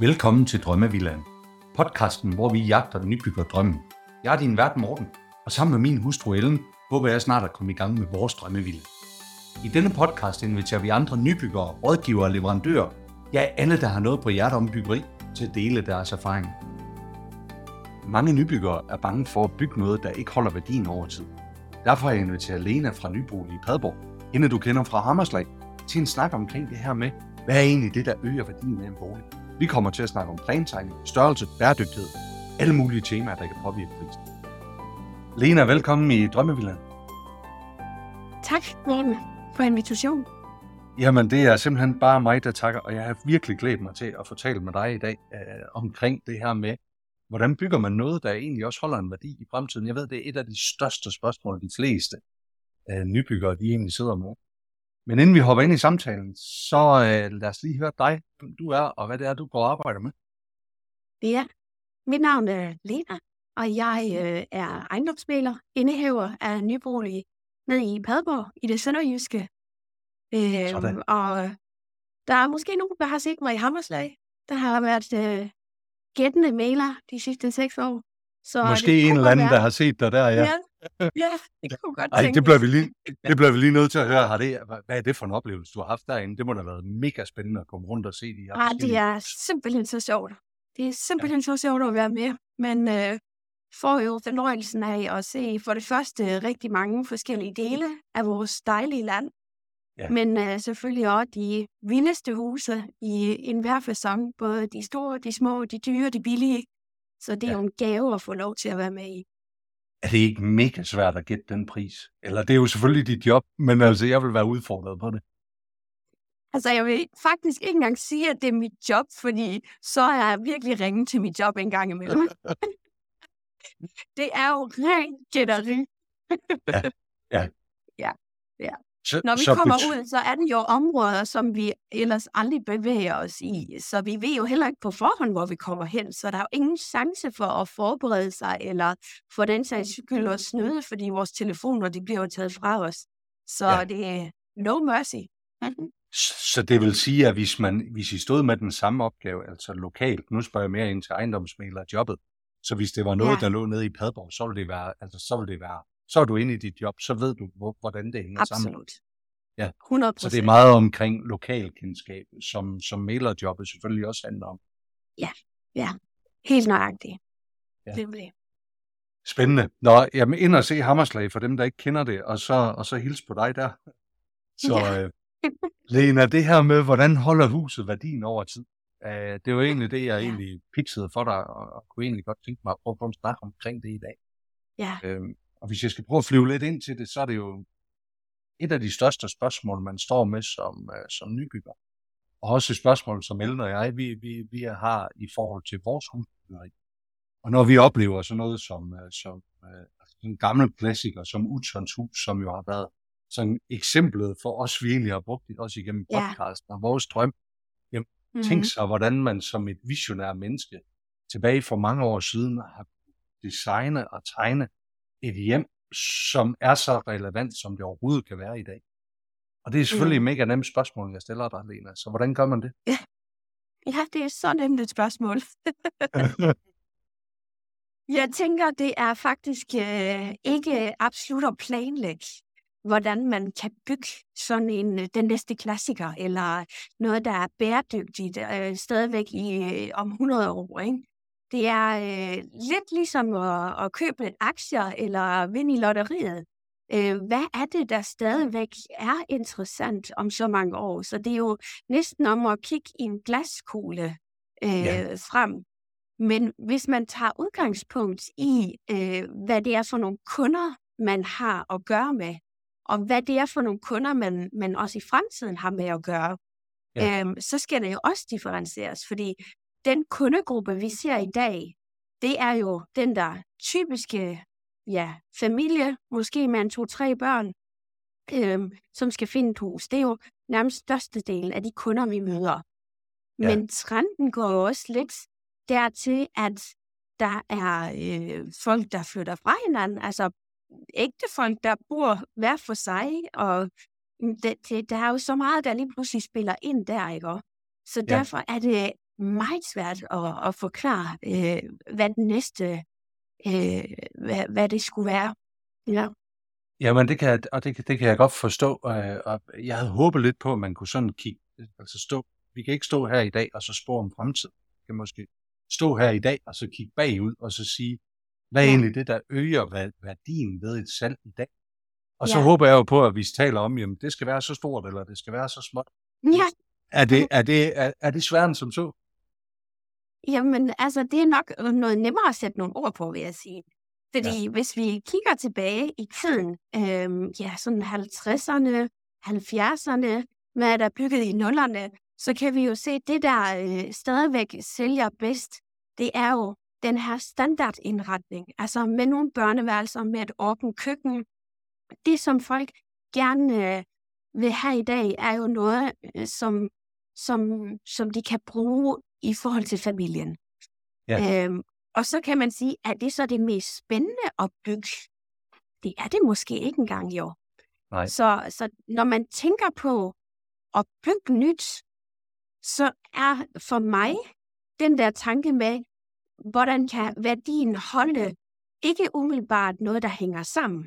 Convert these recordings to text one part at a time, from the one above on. Velkommen til Drømmevillan, podcasten, hvor vi jagter den nybygger drømmen. Jeg er din vært Morten, og sammen med min hustru Ellen, håber jeg snart at komme i gang med vores drømmevilla. I denne podcast inviterer vi andre nybyggere, rådgivere og leverandører, ja alle, der har noget på hjertet om byggeri, til at dele deres erfaring. Mange nybyggere er bange for at bygge noget, der ikke holder værdien over tid. Derfor har jeg inviteret Lena fra Nybolig i Padborg, hende du kender fra Hammerslag, til en snak omkring det her med, hvad er egentlig det, der øger værdien af en bolig. Vi kommer til at snakke om plantegning, størrelse, bæredygtighed, alle mulige temaer, der kan påvirke prisen. Lena, velkommen i Drømmevillan. Tak, Morten, for invitationen. Jamen, det er simpelthen bare mig, der takker, og jeg har virkelig glædet mig til at fortælle med dig i dag omkring det her med, hvordan bygger man noget, der egentlig også holder en værdi i fremtiden. Jeg ved, det er et af de største spørgsmål, de fleste nybyggere, de egentlig sidder med. Men inden vi hopper ind i samtalen, så lad os lige høre dig, hvem du er, og hvad det er, du går og arbejder med. Ja, mit navn er Linda, og jeg er ejendomsmægler, indehaver af Nybolig ned i Padborg i det sønderjyske. Og der er måske nogen, der har set mig i Hammerslag. Der har været gættende mægler de sidste 6 år. Så måske en eller anden, der har set dig der, ja. Ja, det kunne godt tænke. Det bliver vi lige nødt til at høre. Hvad er det for en oplevelse, du har haft derinde? Det må da have været mega spændende at komme rundt og se de her. Det er simpelthen så sjovt. Det er simpelthen så sjovt at være med. Men får jo fornøjelsen af at se for det første rigtig mange forskellige dele af vores dejlige land. Ja. Men selvfølgelig også de vildeste huse i enhver fasong. Både de store, de små, de dyre, de billige. Så det er jo en gave at få lov til at være med i. Er det ikke mega svært at gætte den pris? Eller det er jo selvfølgelig dit job, men altså jeg vil være udfordret på det. Altså jeg vil faktisk ikke engang sige, at det er mit job, fordi så er jeg virkelig ringe til mit job en gang imellem. Det er jo rent gætteri. Ja. Når vi kommer ud, så er det jo områder, som vi ellers aldrig bevæger os i. Så vi ved jo heller ikke på forhånd, hvor vi kommer hen. Så der er jo ingen chance for at forberede sig, eller for den sags skyld at snyde, fordi vores telefoner de bliver jo taget fra os. Så det er no mercy. Så det vil sige, at hvis I stod med den samme opgave, altså lokalt, nu spørger jeg mere ind til ejendomsmægler jobbet, så hvis det var noget, der lå nede i Padborg, så ville det være... Så er du inde i dit job, så ved du, hvordan det hænger sammen. Absolut. Ja. 100%. Så det er meget omkring lokalkendskab, som mailerjobbet selvfølgelig også handler om. Ja. Helt nøjagtigt. Ja. Det. Spændende. Nå, jamen ind og se Hammerslag for dem, der ikke kender det, og så hils på dig der. Lena, det her med, hvordan holder huset værdien over tid? Det er jo egentlig det, jeg egentlig pitchede for dig, og kunne egentlig godt tænke mig at prøve at snakke omkring det i dag. Ja. Og hvis jeg skal prøve at flyve lidt ind til det, så er det jo et af de største spørgsmål, man står med som nybygger. Og også et spørgsmål, som Ellen og jeg, vi har i forhold til vores husbyggeri. Og når vi oplever sådan noget som en gammel klassiker, som Utzons hus, som jo har været sådan eksemplet for os, vi egentlig har brugt det også igennem podcasten og vores drøm. Jamen, tænk sig, hvordan man som et visionær menneske tilbage for mange år siden har designet og tegnet et hjem, som er så relevant, som det overhovedet kan være i dag. Og det er selvfølgelig et mega nemt spørgsmål, jeg stiller dig, Lena. Så hvordan gør man det? Ja, det er så nemt et spørgsmål. Jeg tænker, det er faktisk ikke absolut at planlægge, hvordan man kan bygge sådan den næste klassiker, eller noget, der er bæredygtigt stadigvæk om 100 år, ikke? Det er lidt ligesom at købe en aktie eller vinde i lotteriet. Hvad er det, der stadigvæk er interessant om så mange år? Så det er jo næsten om at kigge i en glaskugle frem. Men hvis man tager udgangspunkt i, hvad det er for nogle kunder, man har at gøre med, og hvad det er for nogle kunder, man også i fremtiden har med at gøre, så skal det jo også differentieres, fordi den kundegruppe, vi ser i dag, det er jo den der typiske familie, måske med 2-3 børn, som skal finde et hus. Det er jo nærmest størstedelen af de kunder, vi møder. Ja. Men trenden går jo også lidt dertil, at der er folk, der flytter fra hinanden. Altså ægte folk, der bor hver for sig, og der er jo så meget, der lige pludselig spiller ind der, ikke også? Så derfor er det meget svært at forklare, hvad den næste, hvad det skulle være. Ja. Jamen, det kan jeg godt forstå, og jeg havde håbet lidt på, at man kunne sådan kigge, altså stå, vi kan ikke stå her i dag og så spå om fremtiden. Vi kan måske stå her i dag og så kigge bagud og så sige, hvad er egentlig det, der øger værdien ved et salg i dag? Og så håber jeg jo på, at vi taler om, jamen, det skal være så stort, eller det skal være så småt. Ja. Er det sværere som så? Jamen, altså, det er nok noget nemmere at sætte nogle ord på, vil jeg sige. Fordi hvis vi kigger tilbage i tiden, sådan 50'erne, 70'erne, hvad der bygget i 0'erne, så kan vi jo se, at det der stadigvæk sælger bedst, det er jo den her standardindretning. Altså med nogle børneværelser, med et åbent køkken. Det, som folk gerne vil have i dag, er jo noget, som de kan bruge i forhold til familien. Ja. Og så kan man sige, at det så det mest spændende at bygge? Det er det måske ikke engang i år. Nej. Så når man tænker på at bygge nyt, så er for mig den der tanke med, hvordan kan værdien holde, ikke umiddelbart noget, der hænger sammen.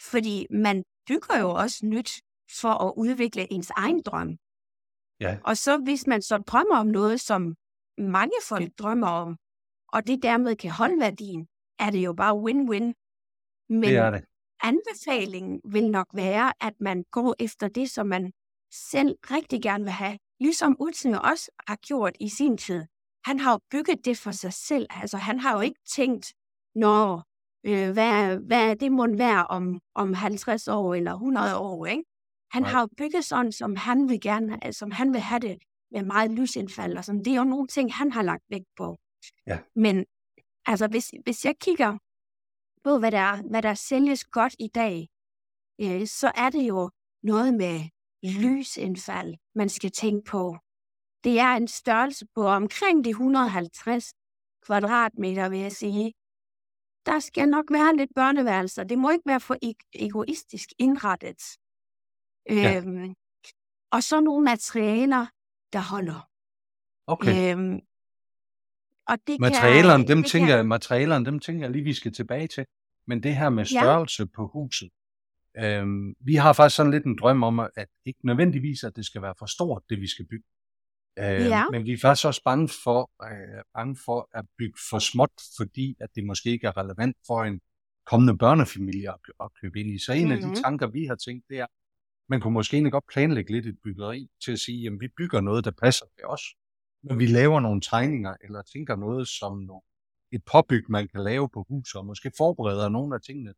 Fordi man bygger jo også nyt for at udvikle ens egen drøm. Ja. Og så hvis man så drømmer om noget, som mange folk drømmer om, og det dermed kan holde værdien, er det jo bare win-win. Men det er det. Anbefalingen vil nok være, at man går efter det, som man selv rigtig gerne vil have. Ligesom Utzon også har gjort i sin tid. Han har jo bygget det for sig selv. Altså, han har jo ikke tænkt, hvad det må være om 50 år eller 100 år, ikke? Han har jo bygget sådan, som han vil have det, med meget lysindfald og sådan. Det er jo nogle ting, han har lagt vægt på. Ja. Men altså, hvis jeg kigger på, hvad der sælges godt i dag, så er det jo noget med lysindfald, man skal tænke på. Det er en størrelse på omkring de 150 kvadratmeter, vil jeg sige. Der skal nok være lidt børneværelser. Det må ikke være for egoistisk indrettet. Ja. Og så nogle materialer, der holder. Okay. Og det materialerne, kan, dem tænker jeg lige, vi skal tilbage til. Men det her med størrelse på huset. Vi har faktisk sådan lidt en drøm om, at ikke nødvendigvis, at det skal være for stort, det vi skal bygge. Men vi er faktisk også bange for at bygge for småt, fordi at det måske ikke er relevant for en kommende børnefamilie at købe ind i. Så en af de tanker, vi har tænkt, det er, man kunne måske egentlig godt planlægge lidt et byggeri til at sige, jamen vi bygger noget, der passer til os. Men vi laver nogle tegninger, eller tænker noget som et påbyg, man kan lave på huset, og måske forbereder nogle af tingene.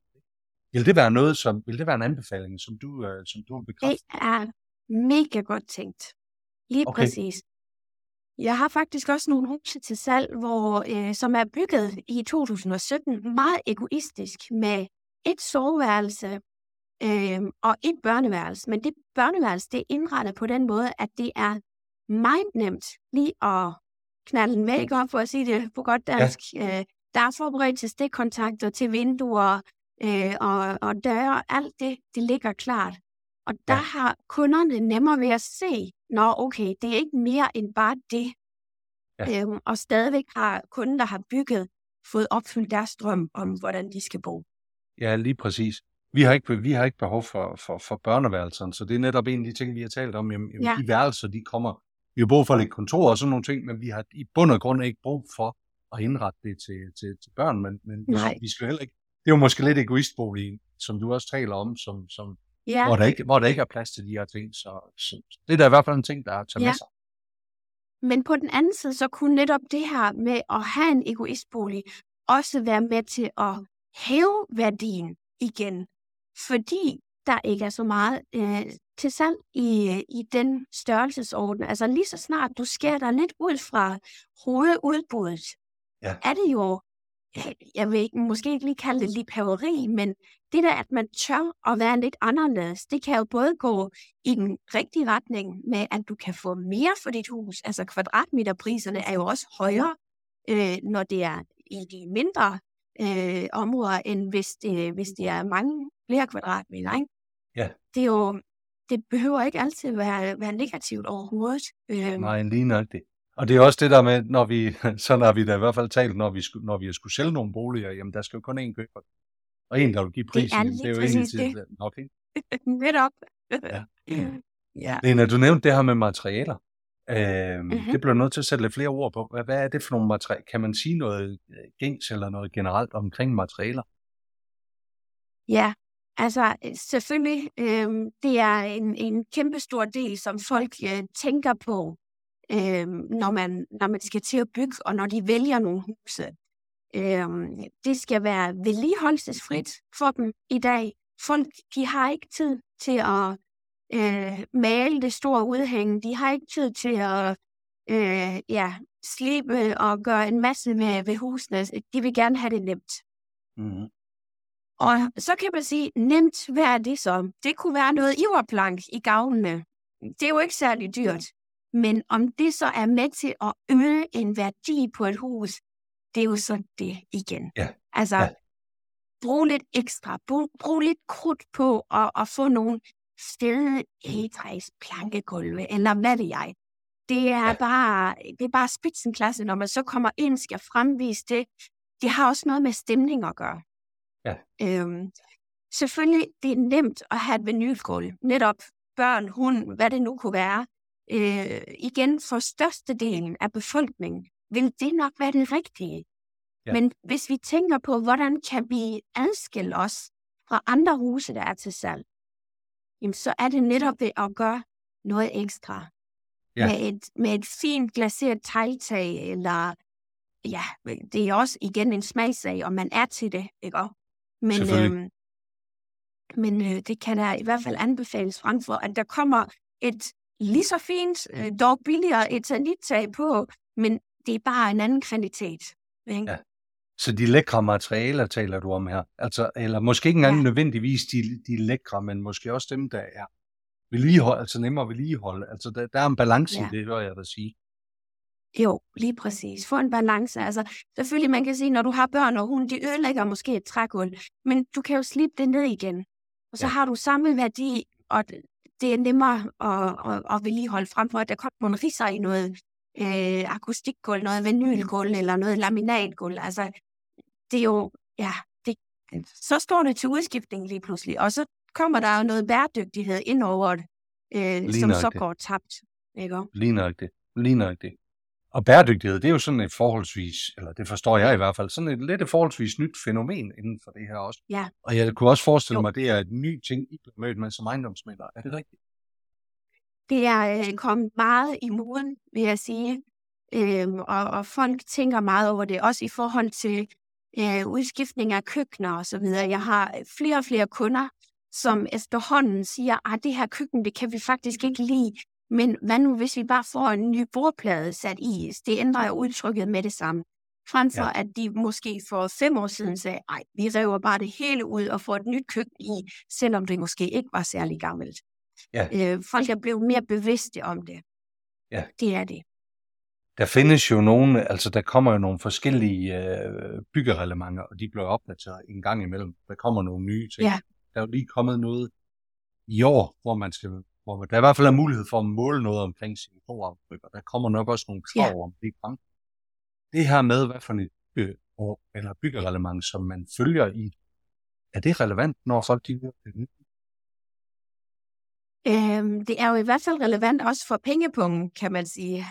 Vil det være en anbefaling, som du vil bekræfte? Det er mega godt tænkt. Præcis. Jeg har faktisk også nogle huse til salg, som er bygget i 2017 meget egoistisk med et soveværelse og et børneværelse. Men det børneværelse, det er indrettet på den måde, at det er meget nemt lige at knalde en væg op, for at sige det på godt dansk. Ja. Der er forberedt til stikkontakter, til vinduer og døre. Alt det ligger klart. Og der har kunderne nemmere ved at se, okay, det er ikke mere end bare det. Ja. Og stadigvæk har kunden, der har bygget, fået opfyldt deres drøm om, hvordan de skal bo. Ja, lige præcis. Vi har ikke behov for børneværelserne, så det er netop en af de ting, vi har talt om. Jamen, de værelser, de kommer. Vi har brug for lidt kontor og sådan nogle ting, men vi har i bund og grund ikke brug for at indrette det til børn. Men vi skal heller ikke. Det er jo måske lidt egoistboligen, som du også taler om, som ja. Hvor der ikke er plads til de her ting. Så det er der i hvert fald en ting, der er at tage med sig. Men på den anden side, så kunne netop det her med at have en egoistbolig også være med til at hæve værdien igen. Fordi der ikke er så meget til salg i den størrelsesorden. Altså lige så snart du skærer dig lidt ud fra hovedudbuddet, er det jo, jeg vil måske ikke lige kalde det liebhaveri, men det der, at man tør at være lidt anderledes, det kan jo både gå i den rigtige retning med, at du kan få mere for dit hus. Altså kvadratmeterpriserne er jo også højere, når det er i de mindre områder, end hvis det er mange flere kvadratmeter, ikke? Ja. Det er jo det behøver ikke altid være negativt overhovedet. Nej, lige nok det. Og det er også det der med, når vi da i hvert fald talt, når vi skulle sælge nogle boliger, jamen der skal jo kun én køber. Og én, der vil give prisen. Det er jo egentlig til. Okay. Midt op. Ja. Ja. Lena, du nævnte det her med materialer. Det bliver nødt til at sætte lidt flere ord på. Hvad er det for nogle materialer? Kan man sige noget gængs eller noget generelt omkring materialer? Ja, altså selvfølgelig. Det er en kæmpe stor del, som folk tænker på, når man skal til at bygge, og når de vælger nogle huse. Det skal være vedligeholdelsesfrit for dem i dag. Folk, de har ikke tid til at male det store udhæng. De har ikke tid til at slibe og gøre en masse ved husene. De vil gerne have det nemt. Mm-hmm. Og så kan man sige, nemt, hvad er det så? Det kunne være noget iverplank i gavlene. Det er jo ikke særlig dyrt. Men om det så er med til at øge en værdi på et hus, det er jo så det igen. Yeah. Altså, brug lidt ekstra. Brug lidt krudt på at få nogle fede egetræs plankegulve, eller hvad ved jeg. Det er bare spitsenklasse, når man så kommer ind, skal fremvise det. Det har også noget med stemning at gøre. Yeah. Selvfølgelig, det er nemt at have et vinylgulv. Netop børn, hund, hvad det nu kunne være. Igen, for størstedelen af befolkningen, vil det nok være det rigtige. Ja. Men hvis vi tænker på, hvordan kan vi adskille os fra andre huse, der er til salg, jamen, så er det netop ved at gøre noget ekstra. Ja. Med et fint glaseret tegltag, eller det er også igen en smagsag, om man er til det, ikke også? Men det kan da i hvert fald anbefales frem for, at der kommer et lige så fint, dog billigere eternittag på, men det er bare en anden kvalitet. Ikke? Ja. Så de lækre materialer taler du om her. Altså, eller måske ikke engang nødvendigvis de lækre, men måske også dem, der er vedligehold, altså nemmere vedligehold. Altså, der er en balance i det, hører jeg dig sige. Jo, lige præcis. Få en balance. Altså, selvfølgelig, man kan sige, når du har børn og hunde, de ødelægger måske et trægulv, men du kan jo slippe det ned igen. Og så har du samme værdi, og det er nemmere at vedligeholde frem for, at der kommer nogle ridser i noget akustikgulv, noget vinylgulv eller noget laminatgulv. Altså, det er jo, så står det til udskiftning lige pludselig, og så kommer der jo noget bæredygtighed ind over det, som så går tabt. Lige nok det. Og bæredygtighed, det er jo sådan et forholdsvis, eller det forstår jeg i hvert fald, sådan et lidt forholdsvis nyt fænomen inden for det her også. Ja. Og jeg kunne også forestille mig, at det er et ny ting, I bliver mødt med som ejendomsmæglere. Er det rigtigt? Det er kommet meget i moden, vil jeg sige. Og folk tænker meget over det, også i forhold til udskiftning af køkkener og så videre. Jeg har flere og flere kunder, som efterhånden siger, at det her køkken, det kan vi faktisk ikke lide. Men hvad nu, hvis vi bare får en ny bordplade sat i? Det ændrer jo udtrykket med det samme. Fremfor at de måske for 5 år siden sagde, nej, vi river bare det hele ud og får et nyt køkken i, selvom det måske ikke var særlig gammelt. Ja. Folk er blevet mere bevidste om det. Ja. Det er det. Der findes jo nogle, altså der kommer jo nogle forskellige byggereglementer, og de bliver opdateret en gang imellem. Der kommer nogle nye ting. Ja. Der er jo lige kommet noget i år, hvor der i hvert fald er mulighed for at måle noget omkring sine CO2-aftryk, og der kommer nok også nogle krav om det. Det her med, hvad for et byggereglement, som man følger i, er det relevant, når folk de det? Det er jo i hvert fald relevant også for pengepungen, kan man sige.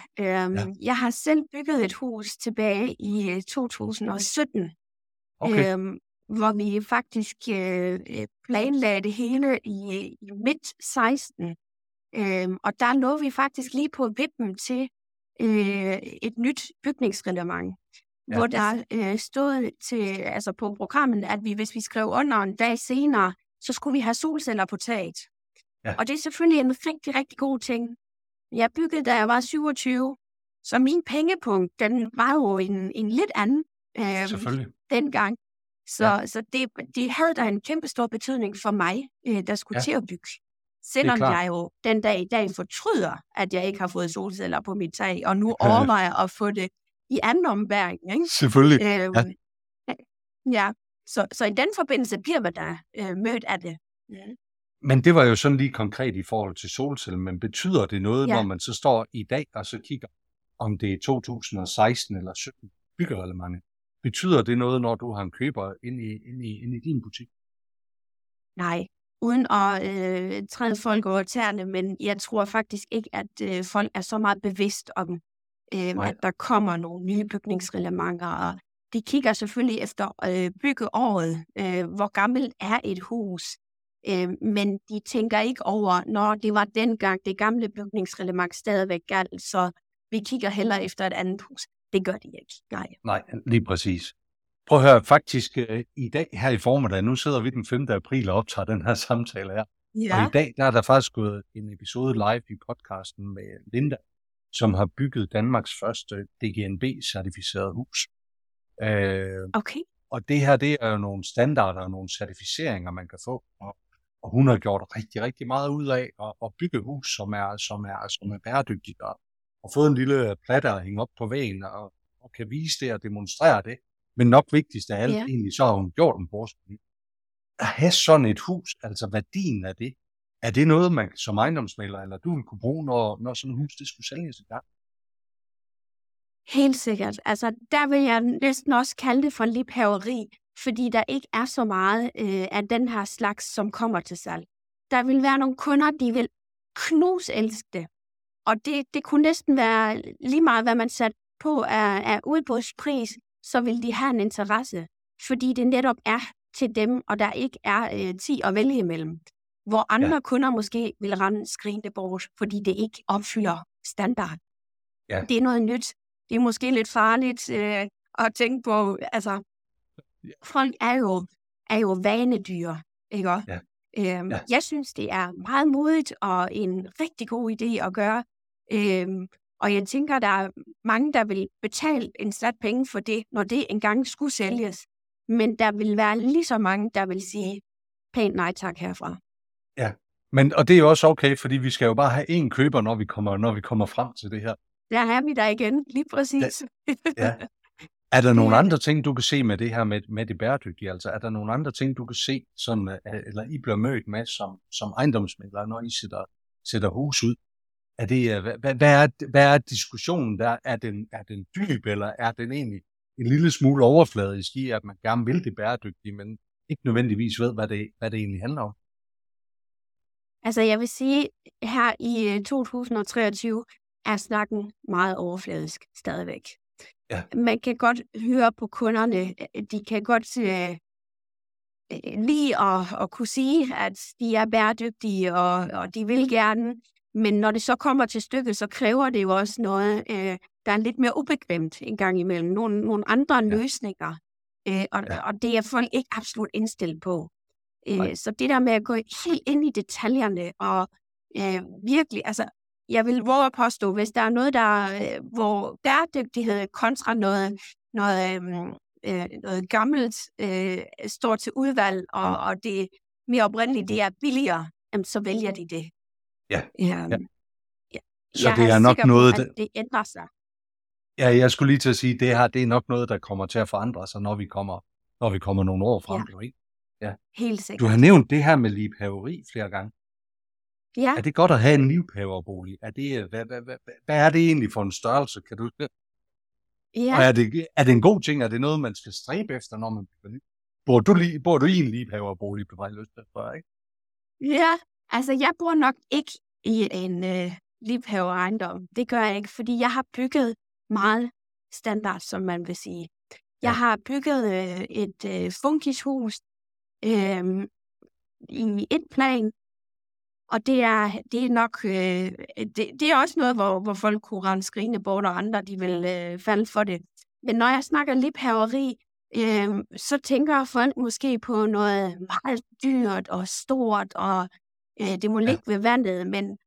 Jeg har selv bygget et hus tilbage i 2017, hvor vi faktisk planlagde det hele i midt-16. Og der lå vi faktisk lige på vippen til et nyt bygningsreglement, hvor der stod til, altså på programmet, at vi, hvis vi skrev under en dag senere, så skulle vi have solceller på taget. Ja. Og det er selvfølgelig en rigtig, rigtig god ting. Jeg byggede, da jeg var 27, så min pengepunkt, den var jo en lidt anden dengang. Så det havde da en kæmpe stor betydning for mig, der skulle til at bygge. Selvom jeg jo den dag i dag fortryder, at jeg ikke har fået solceller på mit tag, og nu overvejer at få det i anden ombæring. Ikke? Selvfølgelig. Så i den forbindelse bliver man da mødt af det. Ja. Men det var jo sådan lige konkret i forhold til solceller, men betyder det noget, når man så står i dag og så kigger, om det er 2016 eller 17 byggereglementer? Betyder det noget, når du har en køber ind i din butik? Nej, uden at træde folk over tæerne, men jeg tror faktisk ikke, at folk er så meget bevidst om, at der kommer nogle nye bygningsreglementer. Og de kigger selvfølgelig efter byggeåret, hvor gammelt er et hus. Men de tænker ikke over, når det var dengang, det gamle bygningsreglement stadigvæk galt, så vi kigger heller efter et andet hus. Det gør de ikke. Nej, lige præcis. Prøv at høre, faktisk i dag her i formiddag, nu sidder vi den 5. april og optager den her samtale her. Ja. Og i dag, der er der faktisk gået en episode live i podcasten med Linda, som har bygget Danmarks første DGNB-certificerede hus. Okay. Og det her, det er jo nogle standarder og nogle certificeringer, man kan få. Og hun har gjort rigtig, rigtig meget ud af at bygge hus, som er bæredygtigt og fået en lille platte at hænge op på væggen og kan vise det og demonstrere det. Men nok vigtigst af alt, egentlig, så har hun gjort en forskel. At have sådan et hus, altså værdien af det, er det noget, man som ejendomsmægler eller du vil kunne bruge, når sådan et hus, det skulle sælges i dag? Helt sikkert. Altså, der vil jeg næsten også kalde det for liebhaveri, fordi der ikke er så meget af den her slags, som kommer til salg. Der vil være nogle kunder, de vil knuselske det. Og det kunne næsten være lige meget, hvad man satte på af udbudspris, så vil de have en interesse, fordi det netop er til dem, og der ikke er 10 at vælge imellem. Hvor andre kunder måske vil rende skrigende bort, fordi det ikke opfylder standard. Ja. Det er noget nyt. Det er måske lidt farligt at tænke på. Altså, folk er jo vanedyr, ikke? Ja. Jeg synes, det er meget modigt og en rigtig god idé at gøre. Og jeg tænker, der er mange, der vil betale en slat penge for det, når det engang skulle sælges. Men der vil være lige så mange, der vil sige pænt nej tak herfra. Ja, men, og det er jo også okay, fordi vi skal jo bare have én køber, når vi kommer frem til det her. Der er vi der igen, lige præcis. Ja. Er der nogle andre ting, du kan se med det her med det bæredygtige? Altså, er der nogle andre ting, du kan se, som, eller I bliver mødt med som ejendomsmæglere, når I sætter hus ud? Er det, hvad er diskussionen der? Er den dyb, eller er den egentlig en lille smule overfladisk i, at man gerne vil det bæredygtige, men ikke nødvendigvis ved, hvad det egentlig handler om? Altså, jeg vil sige, her i 2023 er snakken meget overfladisk stadigvæk. Ja. Man kan godt høre på kunderne, de kan godt lide at kunne sige, at de er bæredygtige, og de vil gerne. Men når det så kommer til stykket, så kræver det jo også noget, der er lidt mere ubekvemt en gang imellem. Nogle andre løsninger, og det er folk ikke absolut indstillet på. Så det der med at gå helt ind i detaljerne, og virkelig, altså, jeg vil våge at påstå, hvis der er noget, hvor bæredygtighed kontra noget gammelt står til udvalg, og det mere oprindeligt, det er billigere, så vælger de det. Ja. Så jeg det er nok noget, at det ændrer sig. Ja, jeg skulle lige til at sige, det her, det er nok noget, der kommer til at forandre sig, når vi kommer nogle år frem. Ja. Ikke? Ja. Helt sikkert. Du har nævnt det her med liebhaveri flere gange. Ja. Er det godt at have en liebhaverbolig? Er det, hvad er det egentlig for en størrelse? Kan du? Ja. Og er det en god ting? Er det noget, man skal stræbe efter, når man bliver ny? Bor du i en liebhaverbolig, blev jeg lyst til at spørge, ikke? Ja. Altså, jeg bor nok ikke i en liebhaverejendom. Det gør jeg ikke, fordi jeg har bygget meget standard, som man vil sige. Jeg har bygget et funkishus i et plan, og det er nok det er også noget, hvor folk kunne rende skrigende bort, og andre de vil falde for det. Men når jeg snakker liebhaveri, så tænker folk måske på noget meget dyrt og stort, og det må ligge ved vandet, men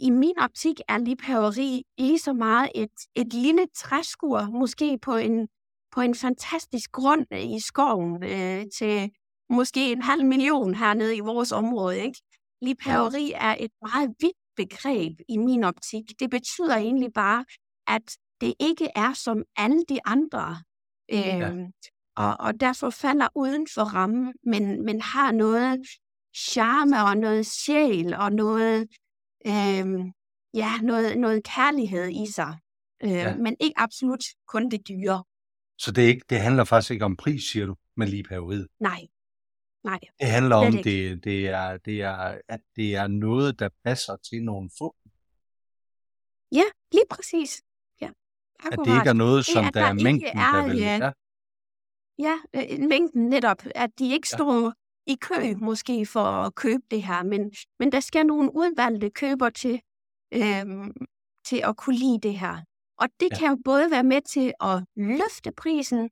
i min optik er liebhaveri lige så meget et lille træskur, måske på en fantastisk grund i skoven, til måske 500.000 hernede i vores område, ikke? Liebhaveri er et meget vidt begreb i min optik. Det betyder egentlig bare, at det ikke er som alle de andre, og derfor falder uden for rammen, men har noget charme og noget sjæl og noget, noget kærlighed i sig. Men ikke absolut kun det dyre. Så det handler faktisk ikke om pris, siger du, men lige periode. Nej. Det handler om, det er noget, der passer til nogle få. Ja, lige præcis. Ja. At det ikke er noget, som det er, der er mængden, der vil. Mængden netop. At de ikke står i kø måske for at købe det her, men der skal nogle udvalgte køber til at kunne lide det her. Og det kan jo både være med til at løfte prisen,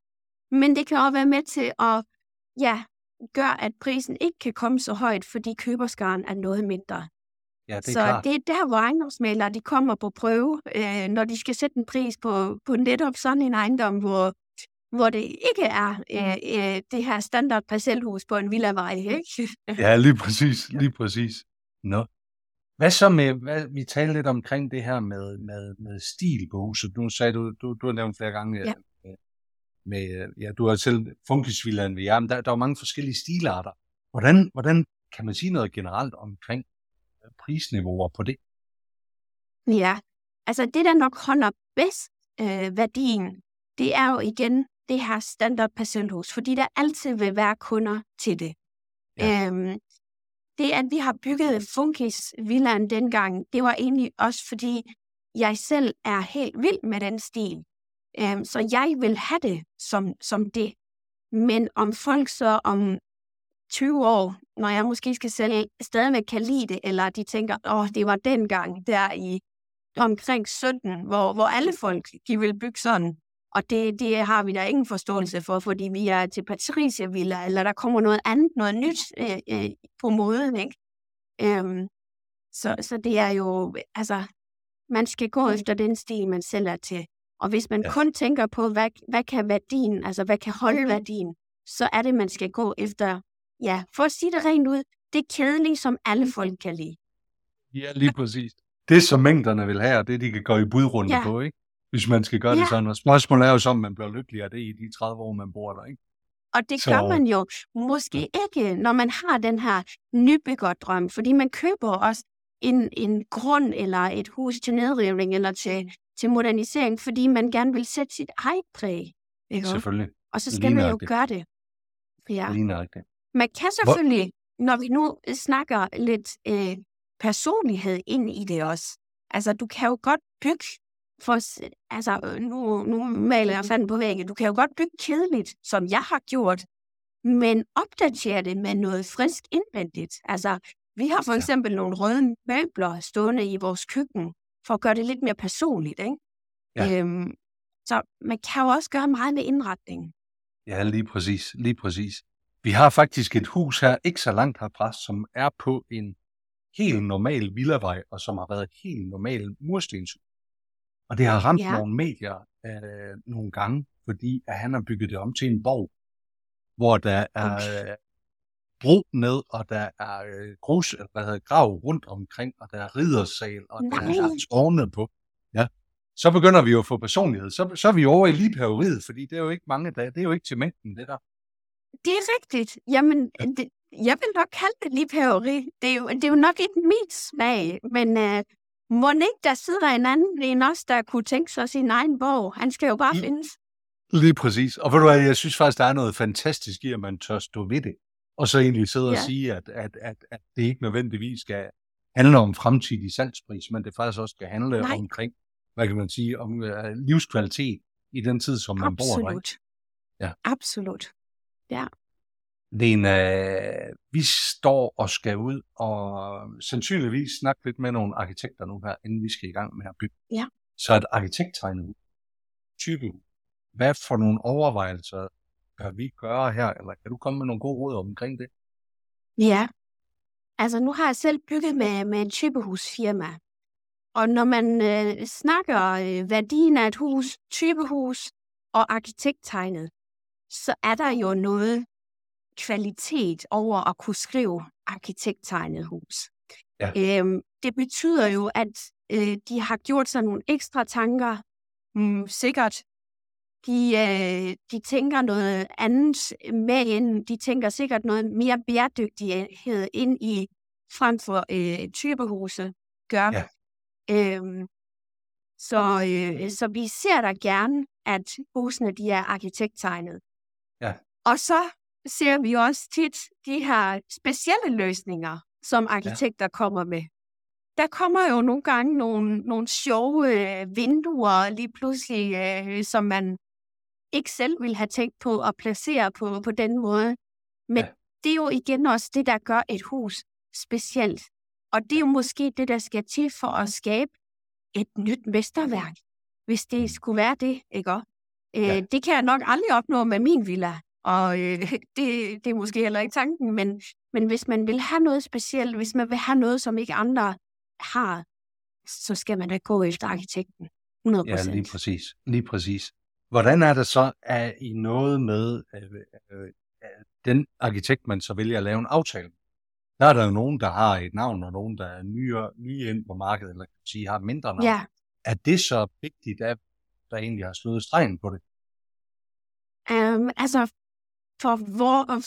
men det kan også være med til at gøre, at prisen ikke kan komme så højt, fordi køberskaren er noget mindre. Ja, det er så klart. Det er der, hvor ejendomsmæglere de kommer på prøve, når de skal sætte en pris på netop sådan en ejendom, hvor det ikke er det her standard parcelhus på en villavej, ikke? Ja, lige præcis. Lige præcis. Nå. Hvad så med, vi talte lidt omkring det her med stil på huset. Nu sagde du har nævnt flere gange, du har selv funkisvillaen ved jer, men der er jo mange forskellige stilarter. Hvordan kan man sige noget generelt omkring prisniveauer på det? Ja, altså det, der nok holder bedst værdien, det er jo igen det her standard parcelhus, fordi der altid vil være kunder til det. Ja. Det, at vi har bygget funkisvillaen dengang, det var egentlig også, fordi jeg selv er helt vild med den stil. Så jeg vil have det som det. Men om folk så om 20 år, når jeg måske skal sælge, stadigvæk kan lide det, eller de tænker, det var dengang der i omkring 17, hvor alle folk, de vil bygge sådan. Og det har vi da ingen forståelse for, fordi vi er til patriciervilla, eller der kommer noget andet, noget nyt på moden, ikke? Så det er jo, altså, man skal gå efter den stil, man selv er til. Og hvis man kun tænker på, hvad kan værdien, altså hvad kan holde værdien, så er det, man skal gå efter, for at sige det rent ud, det er kedeligt, som alle folk kan lide. Ja, lige præcis. Det, som mængderne vil have, det de kan gå i budrunder på, ikke? Hvis man skal gøre det sådan. Og spørgsmålet er jo så, om man bliver lykkelig af det i de 30 år, man bor der, ikke? Og det gør man jo måske ikke, når man har den her nybyggerdrøm, fordi man køber også en grund eller et hus til nedrivning eller til modernisering, fordi man gerne vil sætte sit eget præg. Ikke? Selvfølgelig. Og så skal man jo gøre det. Ja. Man kan selvfølgelig, når vi nu snakker lidt personlighed ind i det også, altså du kan jo godt bygge nu maler jeg fanden på væggen. Du kan jo godt bygge kedeligt, som jeg har gjort, men opdatere det med noget frisk indvendigt. Altså, vi har for eksempel nogle røde møbler stående i vores køkken, for at gøre det lidt mere personligt, ikke? Ja. Så man kan jo også gøre meget med indretningen. Ja, lige præcis. Lige præcis. Vi har faktisk et hus her, ikke så langt herfra, som er på en helt normal villavej, og som har været et helt normal murstenshus. Og det har ramt nogle medier nogle gange, fordi at han har bygget det om til en borg, hvor der er bro ned, og der er grav rundt omkring, og der er riddersal, og der er tårne på. Ja. Så begynder vi jo at få personlighed. Så er vi over i liebhaveriet, fordi det er jo ikke mange dage. Det er jo ikke til mængden, det der. Det er rigtigt. Jamen, jeg vil nok kalde det liebhaveri. Det er jo nok ikke min smag, men... Må ikke, der sidder en anden end os, der kunne tænke sig sin egen borg. Han skal jo bare findes. Lige præcis. Og ved du hvad, jeg synes faktisk, der er noget fantastisk i, at man tør stå ved det. Og så egentlig sidde og sige, at det ikke nødvendigvis skal handle om fremtidig salgspris, men det faktisk også skal handle omkring, hvad kan man sige, om livskvalitet i den tid, som man bor der. Ja. Absolut. Ja. Vi står og skal ud og sandsynligvis snakke lidt med nogle arkitekter nu her, inden vi skal i gang med at bygge. Ja. Så et arkitekttegnet type, hvad for nogle overvejelser kan vi gøre her? Eller kan du komme med nogle gode råd omkring det? Ja, altså nu har jeg selv bygget med en typehusfirma. Og når man snakker værdien af et hus, typehus og arkitekttegnet, så er der jo noget kvalitet over at kunne skrive arkitekttegnet hus. Ja. Det betyder jo, at de har gjort sig nogle ekstra tanker, sikkert de tænker noget andet med ind. De tænker sikkert noget mere bæredygtighed ind i, frem for typehuse gør. Ja. Så vi ser da gerne, at husene de er arkitekttegnet. Ja. Og så ser vi også tit de her specielle løsninger, som arkitekter kommer med. Der kommer jo nogle gange nogle sjove vinduer lige pludselig, som man ikke selv ville have tænkt på at placere på den måde. Men det er jo igen også det, der gør et hus specielt. Og det er jo måske det, der skal til for at skabe et nyt mesterværk, hvis det skulle være det, ikke? Det kan jeg nok aldrig opnå med min villa, og det er måske heller ikke tanken, men hvis man vil have noget specielt, hvis man vil have noget, som ikke andre har, så skal man da gå efter arkitekten, 100%. Ja, lige præcis. Hvordan er det så, at I noget med den arkitekt, man så vælger at lave en aftale? Der er der jo nogen, der har et navn, og nogen, der er nye ind på markedet, eller kan sige, har mindre navn. Ja. Er det så vigtigt, at der egentlig har slået stregen på det?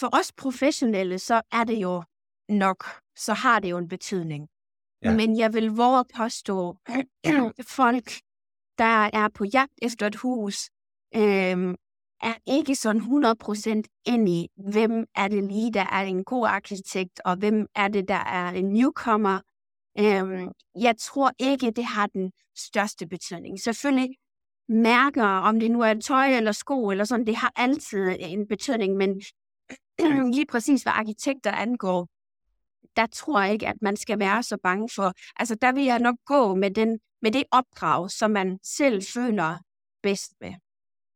For os professionelle, så er det jo nok, så har det jo en betydning. Ja. Men jeg vil våge at påstå, folk, der er på jagt efter et hus, er ikke sådan 100% ind i, hvem er det lige, der er en god arkitekt, og hvem er det, der er en newcomer. Jeg tror ikke, det har den største betydning. Selvfølgelig mærker, om det nu er tøj eller sko eller sådan, det har altid en betydning, men lige præcis, hvad arkitekter angår, der tror jeg ikke, at man skal være så bange for. Altså, der vil jeg nok gå med det opdrag, som man selv føler bedst med.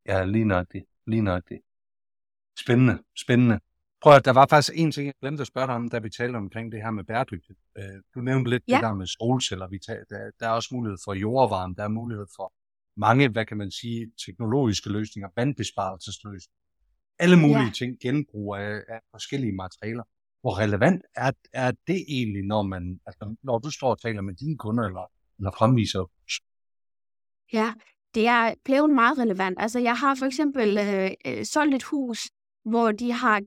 Ja, lige nok det. Spændende. Prøv at der var faktisk en ting, jeg glemte at spørge dig om, da vi talte omkring det her med bæredygtighed. Du nævnte lidt det der med solceller. Der er også mulighed for jordvarme, der er mulighed for mange, hvad kan man sige, teknologiske løsninger, vandbesparelsesløsninger. Alle mulige ting, genbrug af forskellige materialer. Hvor relevant er det egentlig, når du står og taler med dine kunder eller fremviser? Ja, det er blevet meget relevant. Altså, jeg har for eksempel solgt et hus, hvor de har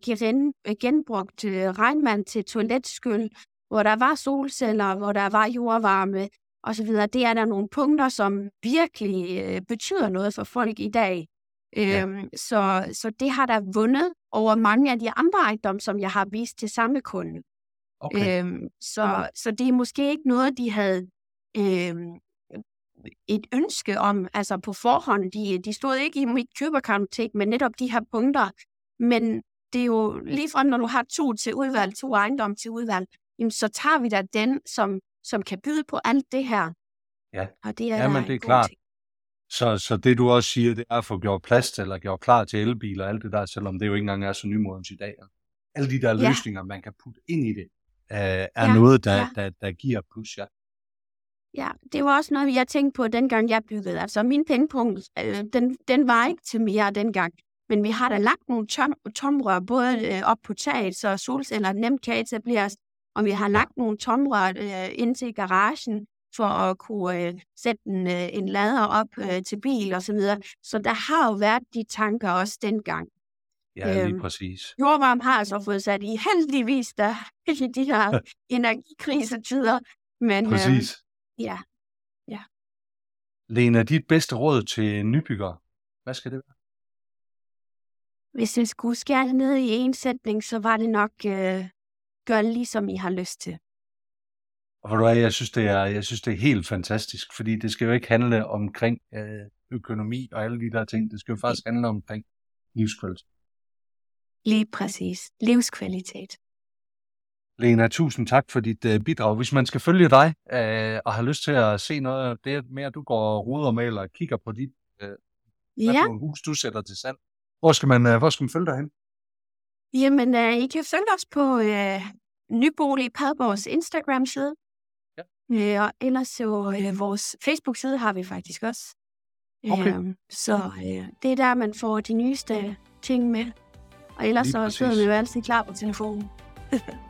genbrugt regnvand til toiletskyld, hvor der var solceller, hvor der var jordvarme osv. Det er der nogle punkter, som virkelig betyder noget for folk i dag. Ja. Så det har der vundet over mange af de andre ejendomme, som jeg har vist til samme kunde. Okay. Så det er måske ikke noget, de havde et ønske om, altså på forhånd. De stod ikke i mit køberkartotek med netop de her punkter, men det er jo ligefrem, når du har to ejendomme til udvalg, jamen, så tager vi da den, som kan byde på alt det her. Ja, og det er, jamen, det er klart. Så det, du også siger, det er at få gjort plads til, eller gjort klar til elbiler og alt det der, selvom det jo ikke engang er så nymodens i dag. Alle de der løsninger, man kan putte ind i det, er noget, der giver plus, Ja, det var også noget, jeg tænkte på, dengang jeg byggede. Altså, min pengepunkt, den var ikke til mere dengang. Men vi har da lagt nogle tomrør, både op på taget, så solceller nemt kan etableres, og vi har lagt nogle tomrør ind til garagen, for at kunne sætte en lader op til bil og så videre. Så der har jo været de tanker også dengang. Ja, lige præcis. Jordvarme har altså fået sat i, heldigvis, der i de her energikrisetider. Men, præcis. Ja. Lena, dit bedste råd til nybyggere, hvad skal det være? Hvis jeg skulle skære det ned i en sætning, så var det nok, gør det ligesom I har lyst til. Og jeg synes, det er helt fantastisk, fordi det skal jo ikke handle omkring økonomi og alle de der ting. Det skal jo faktisk handle omkring livskvalitet. Lige præcis. Livskvalitet. Lena, tusind tak for dit bidrag. Hvis man skal følge dig og har lyst til at se noget af det mere, du går og ruder med eller kigger på dit hus, du sætter til salg. Hvor skal man følge dig hen? Jamen, I kan følge os på Nybolig Padborgs Instagram-side. Ja. Og ellers så vores Facebook-side har vi faktisk også. Okay. Så det er der, man får de nyeste ting med. Og ellers så sidder vi jo altid klar på telefonen.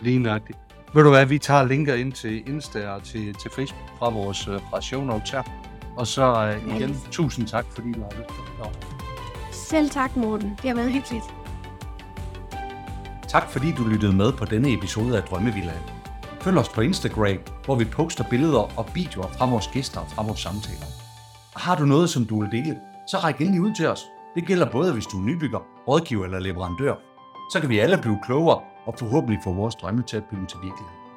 Lige nøjagtigt. Ved du hvad, vi tager linker ind til Insta og til Facebook fra vores show notes her. Og så igen, tusind tak, fordi I har lyst til Selv tak, Morten. Det har været hyggeligt. Tak fordi du lyttede med på denne episode af Drømmevillan. Følg os på Instagram, hvor vi poster billeder og videoer fra vores gæster og fra vores samtaler. Og har du noget, som du vil dele, så ræk endelig ud til os. Det gælder både, hvis du er nybygger, rådgiver eller leverandør. Så kan vi alle blive klogere og forhåbentlig få vores drømme til at blive til virkelighed.